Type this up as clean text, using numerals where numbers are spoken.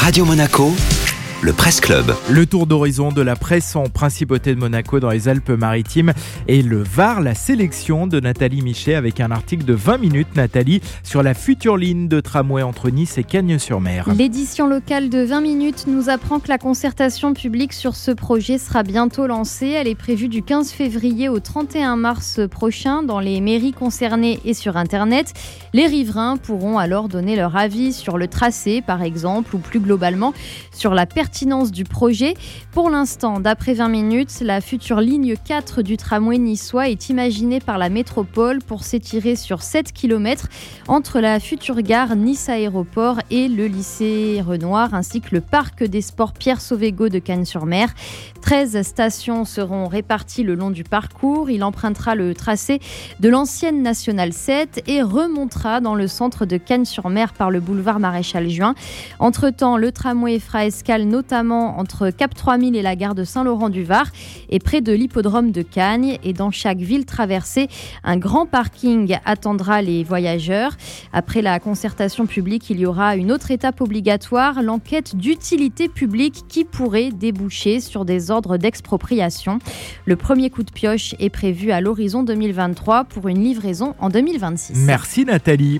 Radio Monaco, le Presse Club. Le tour d'horizon de la presse en Principauté de Monaco dans les Alpes-Maritimes et le VAR, la sélection de Nathalie Michet avec un article de 20 minutes, Nathalie, sur la future ligne de tramway entre Nice et Cagnes-sur-Mer. L'édition locale de 20 minutes nous apprend que la concertation publique sur ce projet sera bientôt lancée. Elle est prévue du 15 février au 31 mars prochain dans les mairies concernées et sur Internet. Les riverains pourront alors donner leur avis sur le tracé, par exemple, ou plus globalement sur la pertinence du projet. Pour l'instant, d'après 20 minutes, la future ligne 4 du tramway niçois est imaginée par la métropole pour s'étirer sur 7 km entre la future gare Nice Aéroport et le lycée Renoir, ainsi que le parc des sports Pierre Sauvégo de Cagnes-sur-Mer. 13 stations seront réparties le long du parcours. Il empruntera le tracé de l'ancienne Nationale 7 et remontera dans le centre de Cagnes-sur-Mer par le boulevard Maréchal-Juin. Entre-temps, le tramway fera escale notamment entre Cap 3000 et la gare de Saint-Laurent-du-Var et près de l'hippodrome de Cagnes. Et dans chaque ville traversée, un grand parking attendra les voyageurs. Après la concertation publique, il y aura une autre étape obligatoire, l'enquête d'utilité publique qui pourrait déboucher sur des ordres d'expropriation. Le premier coup de pioche est prévu à l'horizon 2023 pour une livraison en 2026. Merci Nathalie.